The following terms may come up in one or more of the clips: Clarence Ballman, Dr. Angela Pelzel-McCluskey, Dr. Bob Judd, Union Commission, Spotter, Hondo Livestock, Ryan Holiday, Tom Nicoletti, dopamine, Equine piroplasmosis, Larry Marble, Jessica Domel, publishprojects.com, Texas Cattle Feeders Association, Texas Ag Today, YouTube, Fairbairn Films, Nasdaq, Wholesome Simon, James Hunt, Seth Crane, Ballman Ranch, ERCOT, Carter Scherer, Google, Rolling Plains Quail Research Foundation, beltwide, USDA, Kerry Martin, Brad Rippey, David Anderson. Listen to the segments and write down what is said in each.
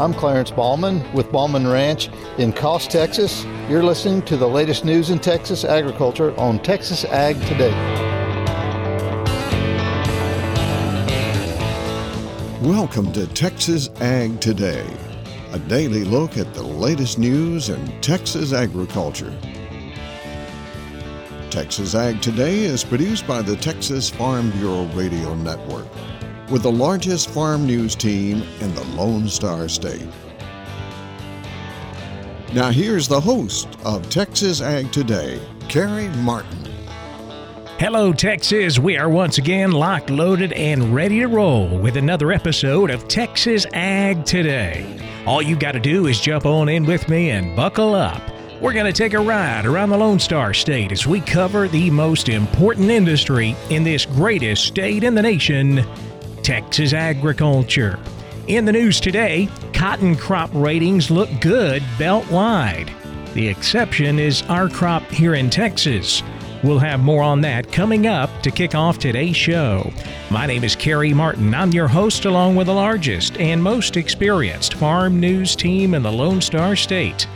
I'm Clarence Ballman with Ballman Ranch in Cost, Texas. You're listening to the latest news in Texas agriculture on Texas Ag Today. Welcome to Texas Ag Today, a daily look at the latest news in Texas agriculture. Texas Ag Today is produced by the Texas Farm Bureau Radio Network, with the largest farm news team in the Lone Star State. Now here's the host of Texas Ag Today, Kerry Martin. Hello, Texas. We are once again locked, loaded, and ready to roll with another episode of Texas Ag Today. All you got to do is jump on in with me and buckle up. We're going to take a ride around the Lone Star State as we cover the most important industry in this greatest state in the nation, Texas agriculture. In the news today, cotton crop ratings look good belt-wide. The exception is our crop here in Texas. We'll have more on that coming up to kick off today's show. My name is Kerry Martin. I'm your host along with the largest and most experienced farm news team in the Lone Star State.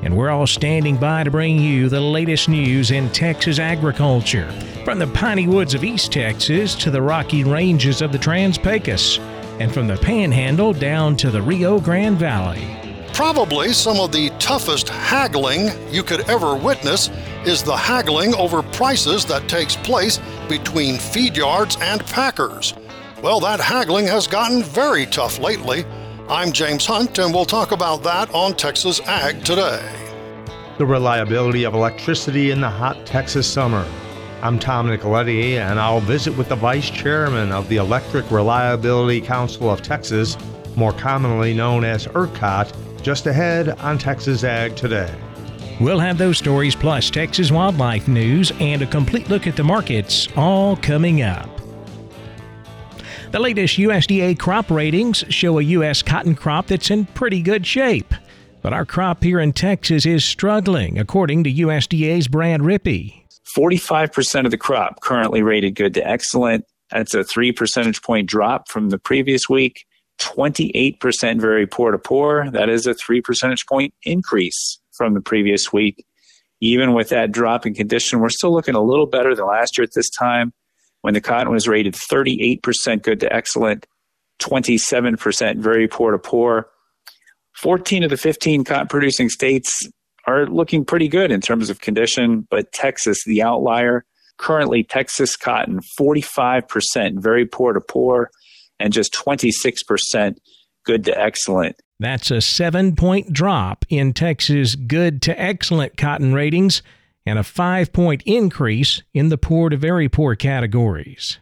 And we're all standing by to bring you the latest news in Texas agriculture, from the piney woods of East Texas to the rocky ranges of the Trans-Pecos, and from the Panhandle down to the Rio Grande Valley. Probably some of the toughest haggling you could ever witness is the haggling over prices that takes place between feed yards and packers. Well, that haggling has gotten very tough lately. I'm James Hunt, and we'll talk about that on Texas Ag Today. The reliability of electricity in the hot Texas summer. I'm Tom Nicoletti, and I'll visit with the Vice Chairman of the Electric Reliability Council of Texas, more commonly known as ERCOT, just ahead on Texas Ag Today. We'll have those stories plus Texas wildlife news and a complete look at the markets all coming up. The latest USDA crop ratings show a U.S. cotton crop that's in pretty good shape. But our crop here in Texas is struggling, according to USDA's Brad Rippey. 45% of the crop currently rated good to excellent. That's a 3 percentage point drop from the previous week. 28% very poor to poor. That is a 3 percentage point increase from the previous week. Even with that drop in condition, we're still looking a little better than last year at this time, when the cotton was rated 38% good to excellent, 27% very poor to poor. 14 of the 15 cotton-producing states are looking pretty good in terms of condition, but Texas, the outlier. Currently, Texas cotton, 45% very poor to poor, and just 26% good to excellent. That's a 7-point drop in Texas good to excellent cotton ratings, and a 5-point increase in the poor to very poor categories.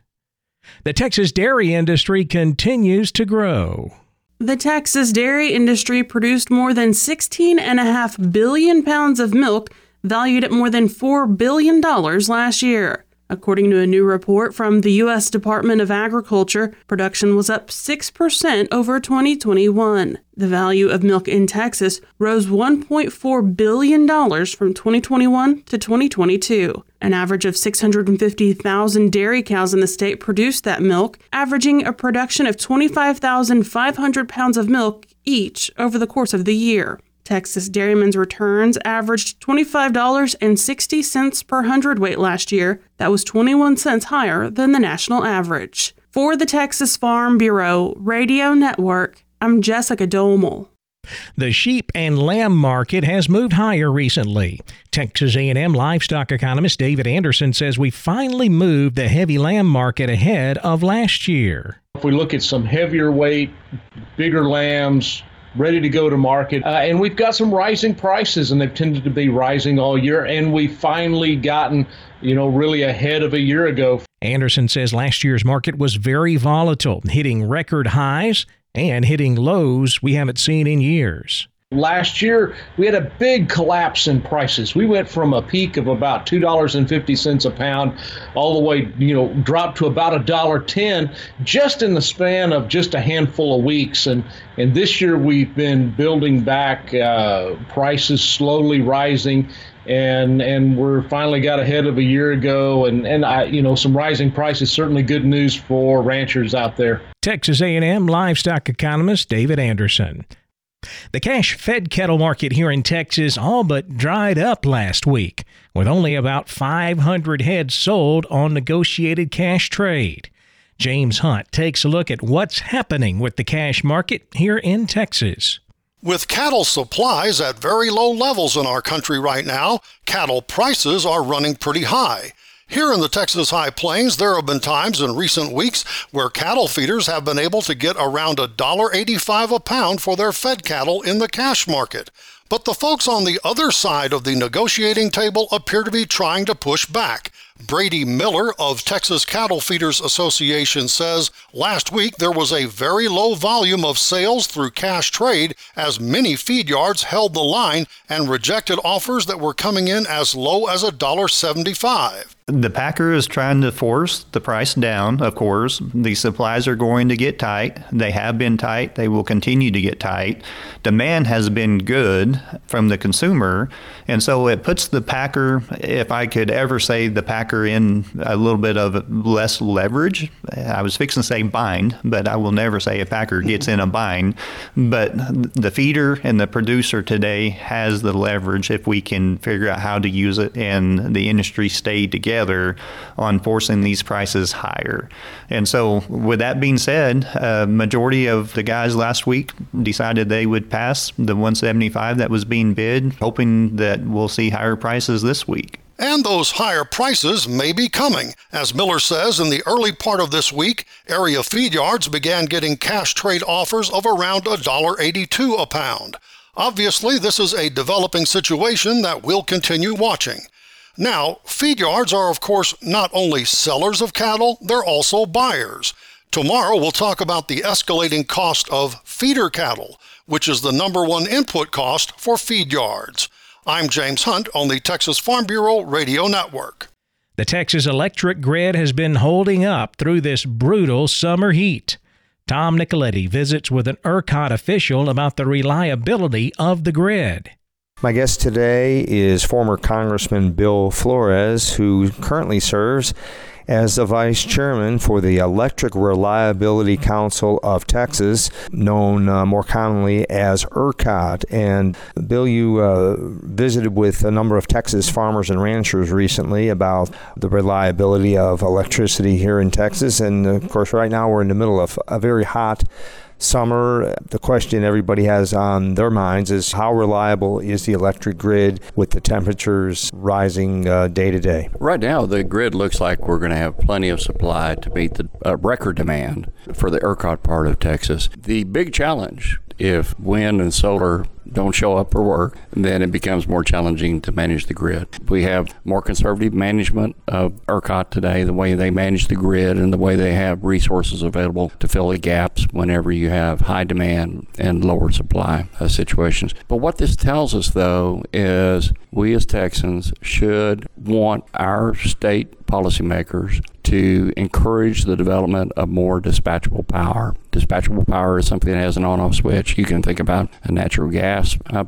The Texas dairy industry continues to grow. The Texas dairy industry produced more than 16.5 billion pounds of milk, valued at more than $4 billion last year. According to a new report from the U.S. Department of Agriculture, production was up 6% over 2021. The value of milk in Texas rose $1.4 billion from 2021 to 2022. An average of 650,000 dairy cows in the state produced that milk, averaging a production of 25,500 pounds of milk each over the course of the year. Texas dairymen's returns averaged $25.60 per hundredweight last year. That was 21 cents higher than the national average. For the Texas Farm Bureau Radio Network, I'm Jessica Domel. The sheep and lamb market has moved higher recently. Texas A&M livestock economist David Anderson says we finally moved the heavy lamb market ahead of last year. If we look at some heavier weight, bigger lambs, ready to go to market. And we've got some rising prices, and they've tended to be rising all year. And we've finally gotten, really ahead of a year ago. Anderson says last year's market was very volatile, hitting record highs and hitting lows we haven't seen in years. Last year, we had a big collapse in prices. We went from a peak of about $2.50 a pound all the way, dropped to about $1.10 just in the span of just a handful of weeks. And this year, we've been building back prices slowly rising. and we're finally got ahead of a year ago, and I, you know, some rising prices, certainly good news for ranchers out there. Texas A&M livestock economist David Anderson. The cash-fed cattle market here in Texas all but dried up last week, with only about 500 head sold on negotiated cash trade. James Hunt takes a look at what's happening with the cash market here in Texas. With cattle supplies at very low levels in our country right now, cattle prices are running pretty high. Here in the Texas High Plains, there have been times in recent weeks where cattle feeders have been able to get around $1.85 a pound for their fed cattle in the cash market. But the folks on the other side of the negotiating table appear to be trying to push back. Brady Miller of Texas Cattle Feeders Association says last week there was a very low volume of sales through cash trade as many feed yards held the line and rejected offers that were coming in as low as $1.75. The packer is trying to force the price down, of course. The supplies are going to get tight. They have been tight. They will continue to get tight. Demand has been good from the consumer. And so it puts the packer, if I could ever say the packer, in a little bit of less leverage. I was fixing to say bind, but I will never say a packer gets in a bind. But the feeder and the producer today has the leverage if we can figure out how to use it and the industry stay together on forcing these prices higher. And so with that being said, majority of the guys last week decided they would pass the 175 that was being bid, hoping that we'll see higher prices this week. And those higher prices may be coming. As Miller says, in the early part of this week, area feed yards began getting cash trade offers of around $1.82 a pound. Obviously, this is a developing situation that we'll continue watching. Now, feed yards are, of course, not only sellers of cattle, they're also buyers. Tomorrow, we'll talk about the escalating cost of feeder cattle, which is the number one input cost for feed yards. I'm James Hunt on the Texas Farm Bureau Radio Network. The Texas electric grid has been holding up through this brutal summer heat. Tom Nicoletti visits with an ERCOT official about the reliability of the grid. My guest today is former Congressman Bill Flores, who currently serves as the vice chairman for the Electric Reliability Council of Texas, known more commonly as ERCOT. And Bill, you visited with a number of Texas farmers and ranchers recently about the reliability of electricity here in Texas. And of course, right now we're in the middle of a very hot summer. The question everybody has on their minds is how reliable is the electric grid with the temperatures rising day to day? Right now, the grid looks like we're going to have plenty of supply to meet the record demand for the ERCOT part of Texas. The big challenge, if wind and solar don't show up or work, then it becomes more challenging to manage the grid. We have more conservative management of ERCOT today, the way they manage the grid and the way they have resources available to fill the gaps whenever you have high demand and lower supply situations. But what this tells us, though, is we as Texans should want our state policymakers to encourage the development of more dispatchable power. Dispatchable power is something that has an on-off switch. You can think about a natural gas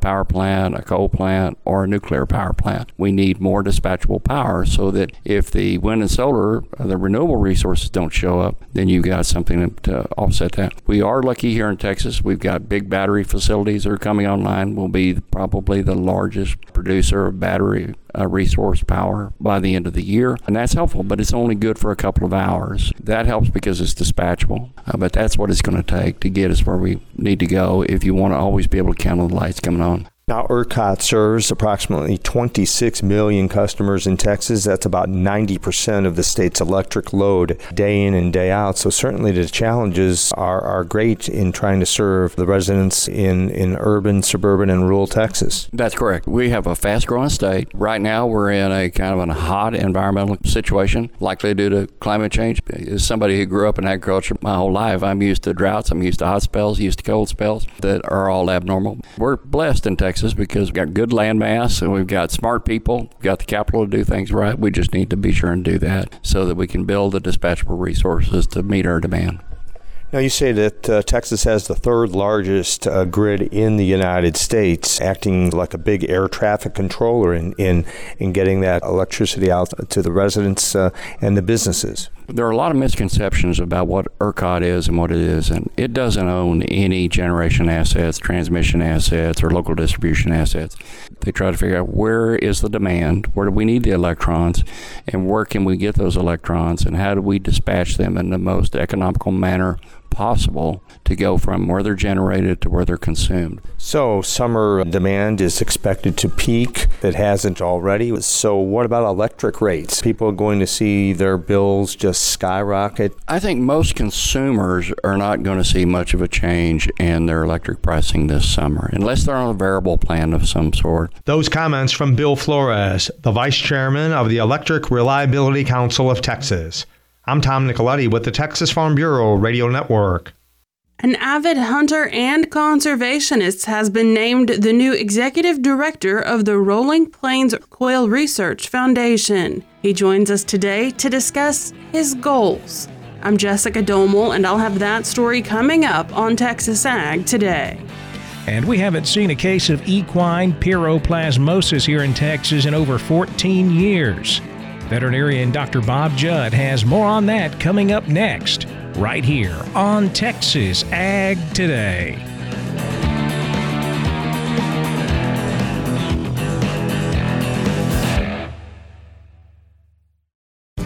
power plant, a coal plant, or a nuclear power plant. We need more dispatchable power so that if the wind and solar, the renewable resources don't show up, then you've got something to offset that. We are lucky here in Texas. We've got big battery facilities that are coming online. We'll be probably the largest producer of battery resource power by the end of the year, and that's helpful, but it's only good for a couple of hours. That helps because it's dispatchable, but that's what it's going to take to get us where we need to go if you want to always be able to count on the lights coming on. Now, ERCOT serves approximately 26 million customers in Texas. That's about 90% of the state's electric load day in and day out. So certainly the challenges are great in trying to serve the residents in urban, suburban, and rural Texas. That's correct. We have a fast-growing state. Right now, we're in a kind of a hot environmental situation, likely due to climate change. As somebody who grew up in agriculture my whole life, I'm used to droughts, I'm used to hot spells, used to cold spells that are all abnormal. We're blessed in Texas because we've got good land mass and we've got smart people, we've got the capital to do things right. We just need to be sure and do that so that we can build the dispatchable resources to meet our demand. Now, you say that Texas has the third largest grid in the United States, acting like a big air traffic controller in getting that electricity out to the residents and the businesses. There are a lot of misconceptions about what ERCOT is and what it isn't. It doesn't own any generation assets, transmission assets, or local distribution assets. They try to figure out where is the demand, where do we need the electrons, and where can we get those electrons, and how do we dispatch them in the most economical manner possible to go from where they're generated to where they're consumed. So summer demand is expected to peak. It hasn't already. So what about electric rates? People are going to see their bills just skyrocket. I think most consumers are not going to see much of a change in their electric pricing this summer, unless they're on a variable plan of some sort. Those comments from Bill Flores, the Vice Chairman of the Electric Reliability Council of Texas. I'm Tom Nicoletti with the Texas Farm Bureau Radio Network. An avid hunter and conservationist has been named the new executive director of the Rolling Plains Quail Research Foundation. He joins us today to discuss his goals. I'm Jessica Domel, and I'll have that story coming up on Texas Ag Today. And we haven't seen a case of equine piroplasmosis here in Texas in over 14 years. Veterinarian Dr. Bob Judd has more on that coming up next, right here on Texas Ag Today.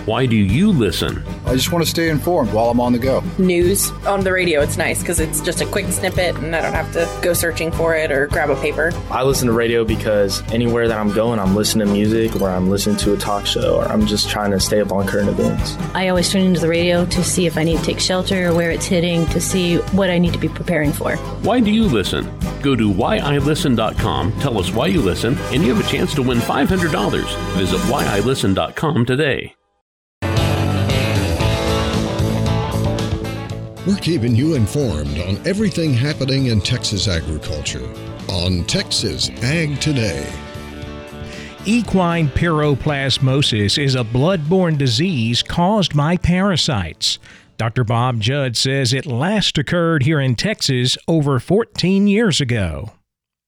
Why do you listen? I just want to stay informed while I'm on the go. News on the radio, it's nice because it's just a quick snippet and I don't have to go searching for it or grab a paper. I listen to radio because anywhere that I'm going, I'm listening to music or I'm listening to a talk show or I'm just trying to stay up on current events. I always tune into the radio to see if I need to take shelter or where it's hitting, to see what I need to be preparing for. Why do you listen? Go to whyilisten.com, tell us why you listen, and you have a chance to win $500. Visit whyilisten.com today. We're keeping you informed on everything happening in Texas agriculture on Texas Ag Today. Equine piroplasmosis is a blood-borne disease caused by parasites. Dr. Bob Judd says it last occurred here in Texas over 14 years ago.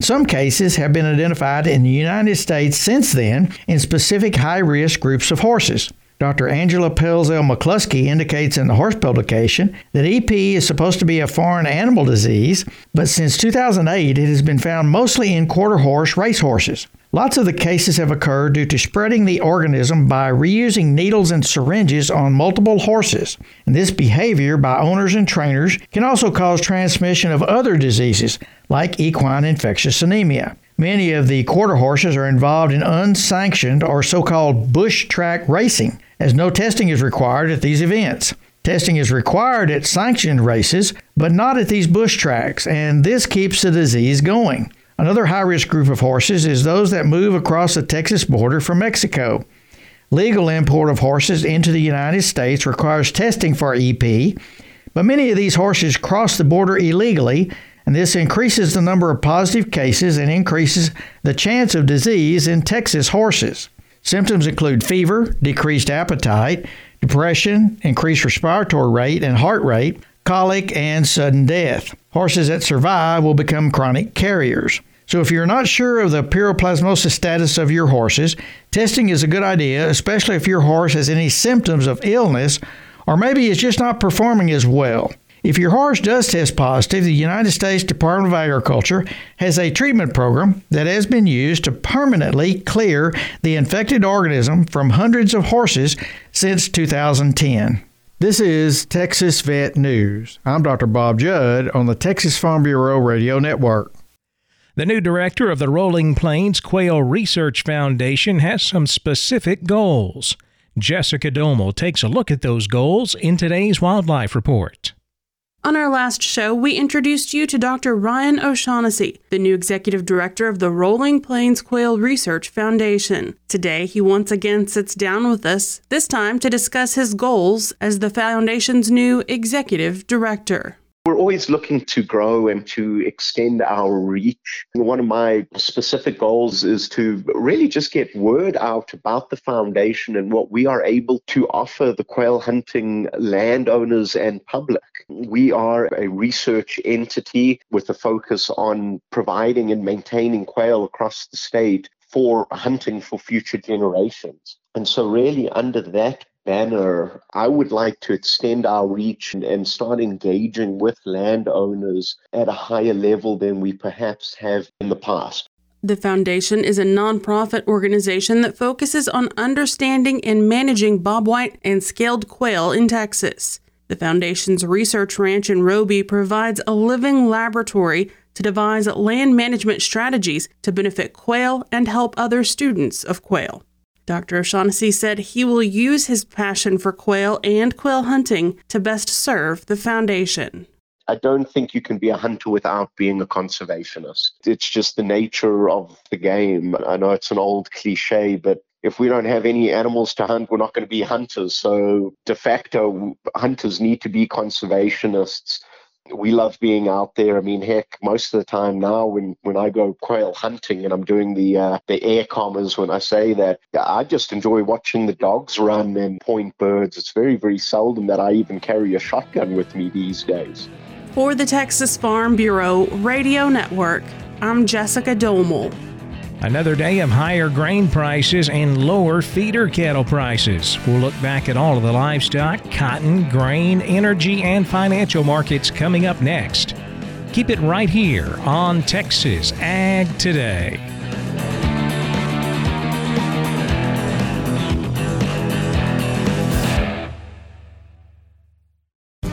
Some cases have been identified in the United States since then in specific high-risk groups of horses. Dr. Angela Pelzel-McCluskey indicates in the horse publication that EP is supposed to be a foreign animal disease, but since 2008 it has been found mostly in quarter horse racehorses. Lots of the cases have occurred due to spreading the organism by reusing needles and syringes on multiple horses. And this behavior by owners and trainers can also cause transmission of other diseases like equine infectious anemia. Many of the quarter horses are involved in unsanctioned or so-called bush track racing, as no testing is required at these events. Testing is required at sanctioned races, but not at these bush tracks, and this keeps the disease going. Another high-risk group of horses is those that move across the Texas border from Mexico. Legal import of horses into the United States requires testing for EP, but many of these horses cross the border illegally, and this increases the number of positive cases and increases the chance of disease in Texas horses. Symptoms include fever, decreased appetite, depression, increased respiratory rate and heart rate, colic, and sudden death. Horses that survive will become chronic carriers. So if you're not sure of the piroplasmosis status of your horses, testing is a good idea, especially if your horse has any symptoms of illness or maybe is just not performing as well. If your horse does test positive, the United States Department of Agriculture has a treatment program that has been used to permanently clear the infected organism from hundreds of horses since 2010. This is Texas Vet News. I'm Dr. Bob Judd on the Texas Farm Bureau Radio Network. The new director of the Rolling Plains Quail Research Foundation has some specific goals. Jessica Domel takes a look at those goals in today's Wildlife Report. On our last show, we introduced you to Dr. Ryan O'Shaughnessy, the new executive director of the Rolling Plains Quail Research Foundation. Today, he once again sits down with us, this time to discuss his goals as the foundation's new executive director. we're always looking to grow and to extend our reach. One of my specific goals is to really just get word out about the foundation and what we are able to offer the quail hunting landowners and public. We are a research entity with a focus on providing and maintaining quail across the state for hunting for future generations. And so really under that banner, I would like to extend our reach and start engaging with landowners at a higher level than we perhaps have in the past. The foundation is a nonprofit organization that focuses on understanding and managing bobwhite and scaled quail in Texas. The foundation's research ranch in Roby provides a living laboratory to devise land management strategies to benefit quail and help other students of quail. Dr. O'Shaughnessy said he will use his passion for quail and quail hunting to best serve the foundation. I don't think you can be a hunter without being a conservationist. It's just the nature of the game. I know it's an old cliche, but if we don't have any animals to hunt, we're not going to be hunters. So de facto, hunters need to be conservationists. We love being out there. I mean, heck, most of the time now when I go quail hunting and I'm doing the air commas when I say that, I just enjoy watching the dogs run and point birds. It's very, very seldom that I even carry a shotgun with me these days. For the Texas Farm Bureau Radio Network, I'm Jessica Domel. Another day of higher grain prices and lower feeder cattle prices. We'll look back at all of the livestock, cotton, grain, energy, and financial markets coming up next. Keep it right here on Texas Ag Today.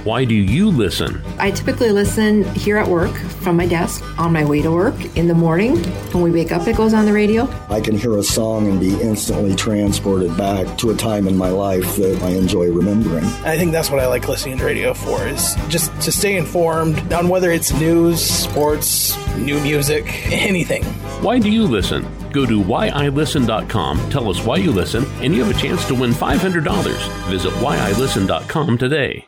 Why do you listen? I typically listen here at work, from my desk, on my way to work, in the morning. When we wake up, it goes on the radio. I can hear a song and be instantly transported back to a time in my life that I enjoy remembering. I think that's what I like listening to radio for, is just to stay informed on whether it's news, sports, new music, anything. Why do you listen? Go to whyilisten.com, tell us why you listen, and you have a chance to win $500. Visit whyilisten.com today.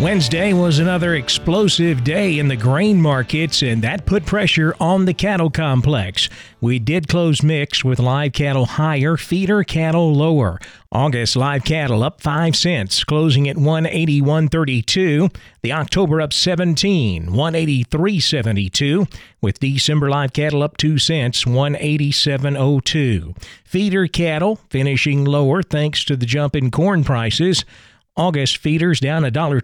Wednesday was another explosive day in the grain markets, and that put pressure on the cattle complex. We did close mixed with live cattle higher, feeder cattle lower. August live cattle up 5 cents, closing at 181.32. The October up 17, 183.72, with December live cattle up 2 cents, 187.02. Feeder cattle finishing lower thanks to the jump in corn prices. August feeders down $1.20,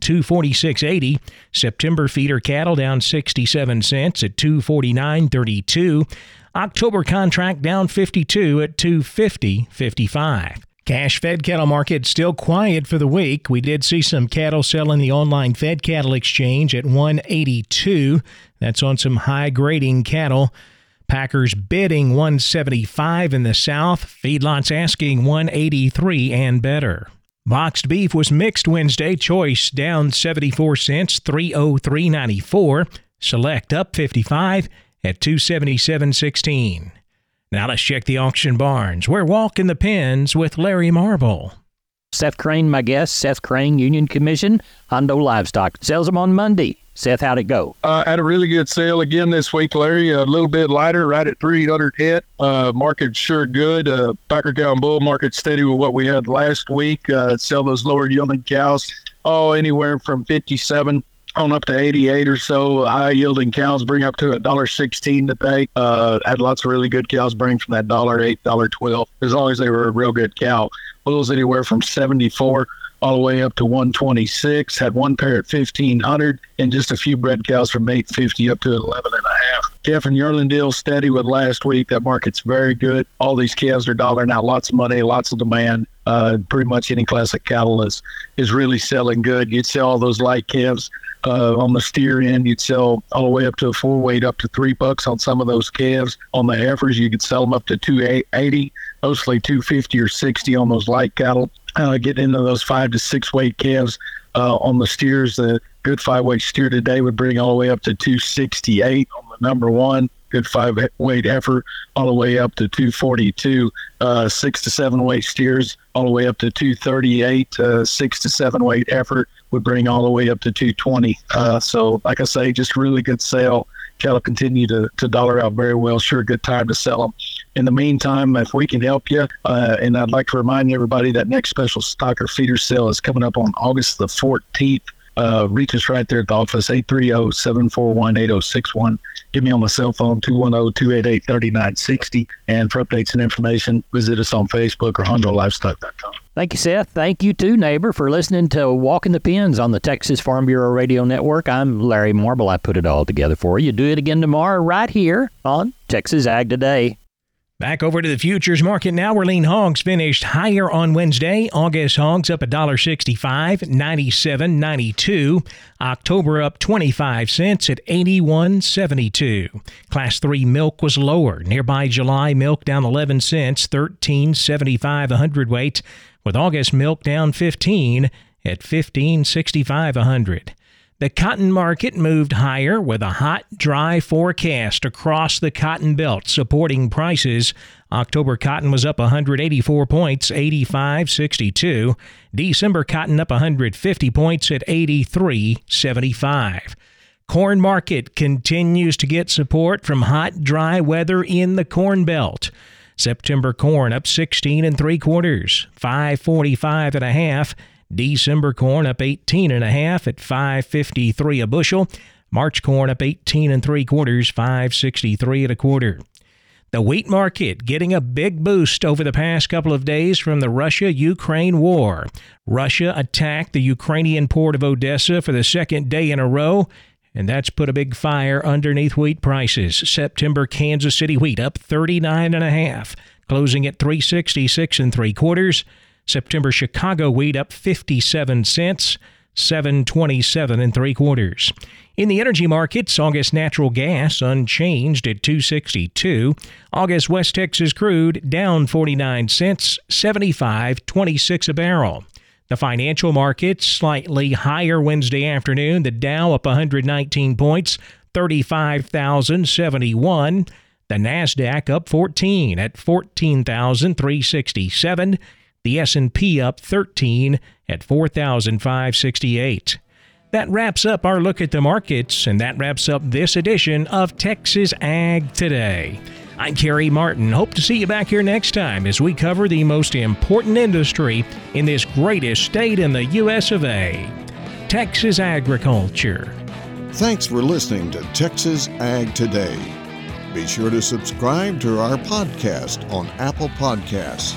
246.80. September feeder cattle down 67 cents at 249.32. October contract down 52 at 250.55. Cash fed cattle market still quiet for the week. We did see some cattle selling the online fed cattle exchange at 182. That's on some high grading cattle. Packers bidding 175 in the south. Feedlots asking 183 and better. Boxed beef was mixed Wednesday. Choice down 74 cents, 303.94. Select up 55 at 277.16. Now let's check the auction barns. We're walking the pens with Larry Marble. Seth Crane, my guest. Seth Crane, Union Commission, Hondo Livestock. Sells them on Monday. Seth, how'd it go? Had a really good sale again this week, Larry. A little bit lighter, right at 300 head. Market sure good. Packer cow and bull market steady with what we had last week. Sell those lower yielding cows, anywhere from 57 on up to 88 or so. High yielding cows bring up to $1.16 today. Had lots of really good cows bring from that $1.08, $1.12, as long as they were a real good cow. Bulls anywhere from 74 all the way up to 126. Had one pair at 1,500 and just a few bred cows from 850 up to 11.5. Calf and yearling deal steady with last week. That market's very good. All these calves are dollaring out. Lots of money, lots of demand. Pretty much any class of cattle is really selling good. You'd sell all those light calves on the steer end. You'd sell all the way up to a four weight up to $3 on some of those calves. On the heifers, you could sell them up to 280, mostly 250 or 60 on those light cattle. Getting into those 5 to 6 weight calves, on the steers. The good five-weight steer today would bring all the way up to 268 on the number one. Good five-weight heifer all the way up to 242. 6 to 7-weight steers all the way up to 238. 6 to 7-weight heifer would bring all the way up to 220. So, like I say, just really good sale. Cattle continue to dollar out very well. Sure, good time to sell them. In the meantime, if we can help you, and I'd like to remind everybody that next special stocker feeder sale is coming up on August the 14th. Reach us right there at the office, 830-741-8061. Give me on my cell phone, 210-288-3960. And for updates and information, visit us on Facebook or HondoLivestock.com. Thank you, Seth. Thank you, too, neighbor, for listening to Walking the Pens on the Texas Farm Bureau Radio Network. I'm Larry Marble. I put it all together for you. Do it again tomorrow right here on Texas Ag Today. Back over to the futures market now, where lean hogs finished higher on Wednesday. August hogs up $1.65, 97.92. October up 25 cents at 81.72. Class 3 milk was lower. Nearby July milk down 11 cents, 13.75 a hundredweight, with August milk down 15 at 15.65 a hundred. The cotton market moved higher with a hot, dry forecast across the cotton belt supporting prices. October cotton was up 184 points, 85.62. December cotton up 150 points at 83.75. Corn market continues to get support from hot, dry weather in the corn belt. September corn up 16 3/4, 545 1/2. December corn up 18 1/2 at 5.53 a bushel. March corn up 18 3/4, 5.63 1/4. The wheat market getting a big boost over the past couple of days from the Russia-Ukraine war. Russia attacked the Ukrainian port of Odessa for the second day in a row, and that's put a big fire underneath wheat prices. September Kansas City wheat up 39 1/2, closing at 3.66 3/4. September Chicago wheat up 57 cents, 7.27 3/4. In the energy markets, August natural gas unchanged at $2.62. August West Texas crude down 49 cents, 75.26 a barrel. The financial markets slightly higher Wednesday afternoon. The Dow up 119 points, 35,071. The Nasdaq up 14 at 14,367. The S&P up 13 at 4,568. That wraps up our look at the markets, and that wraps up this edition of Texas Ag Today. I'm Kerry Martin. Hope to see you back here next time as we cover the most important industry in this greatest state in the U.S. of A, Texas agriculture. Thanks for listening to Texas Ag Today. Be sure to subscribe to our podcast on Apple Podcasts,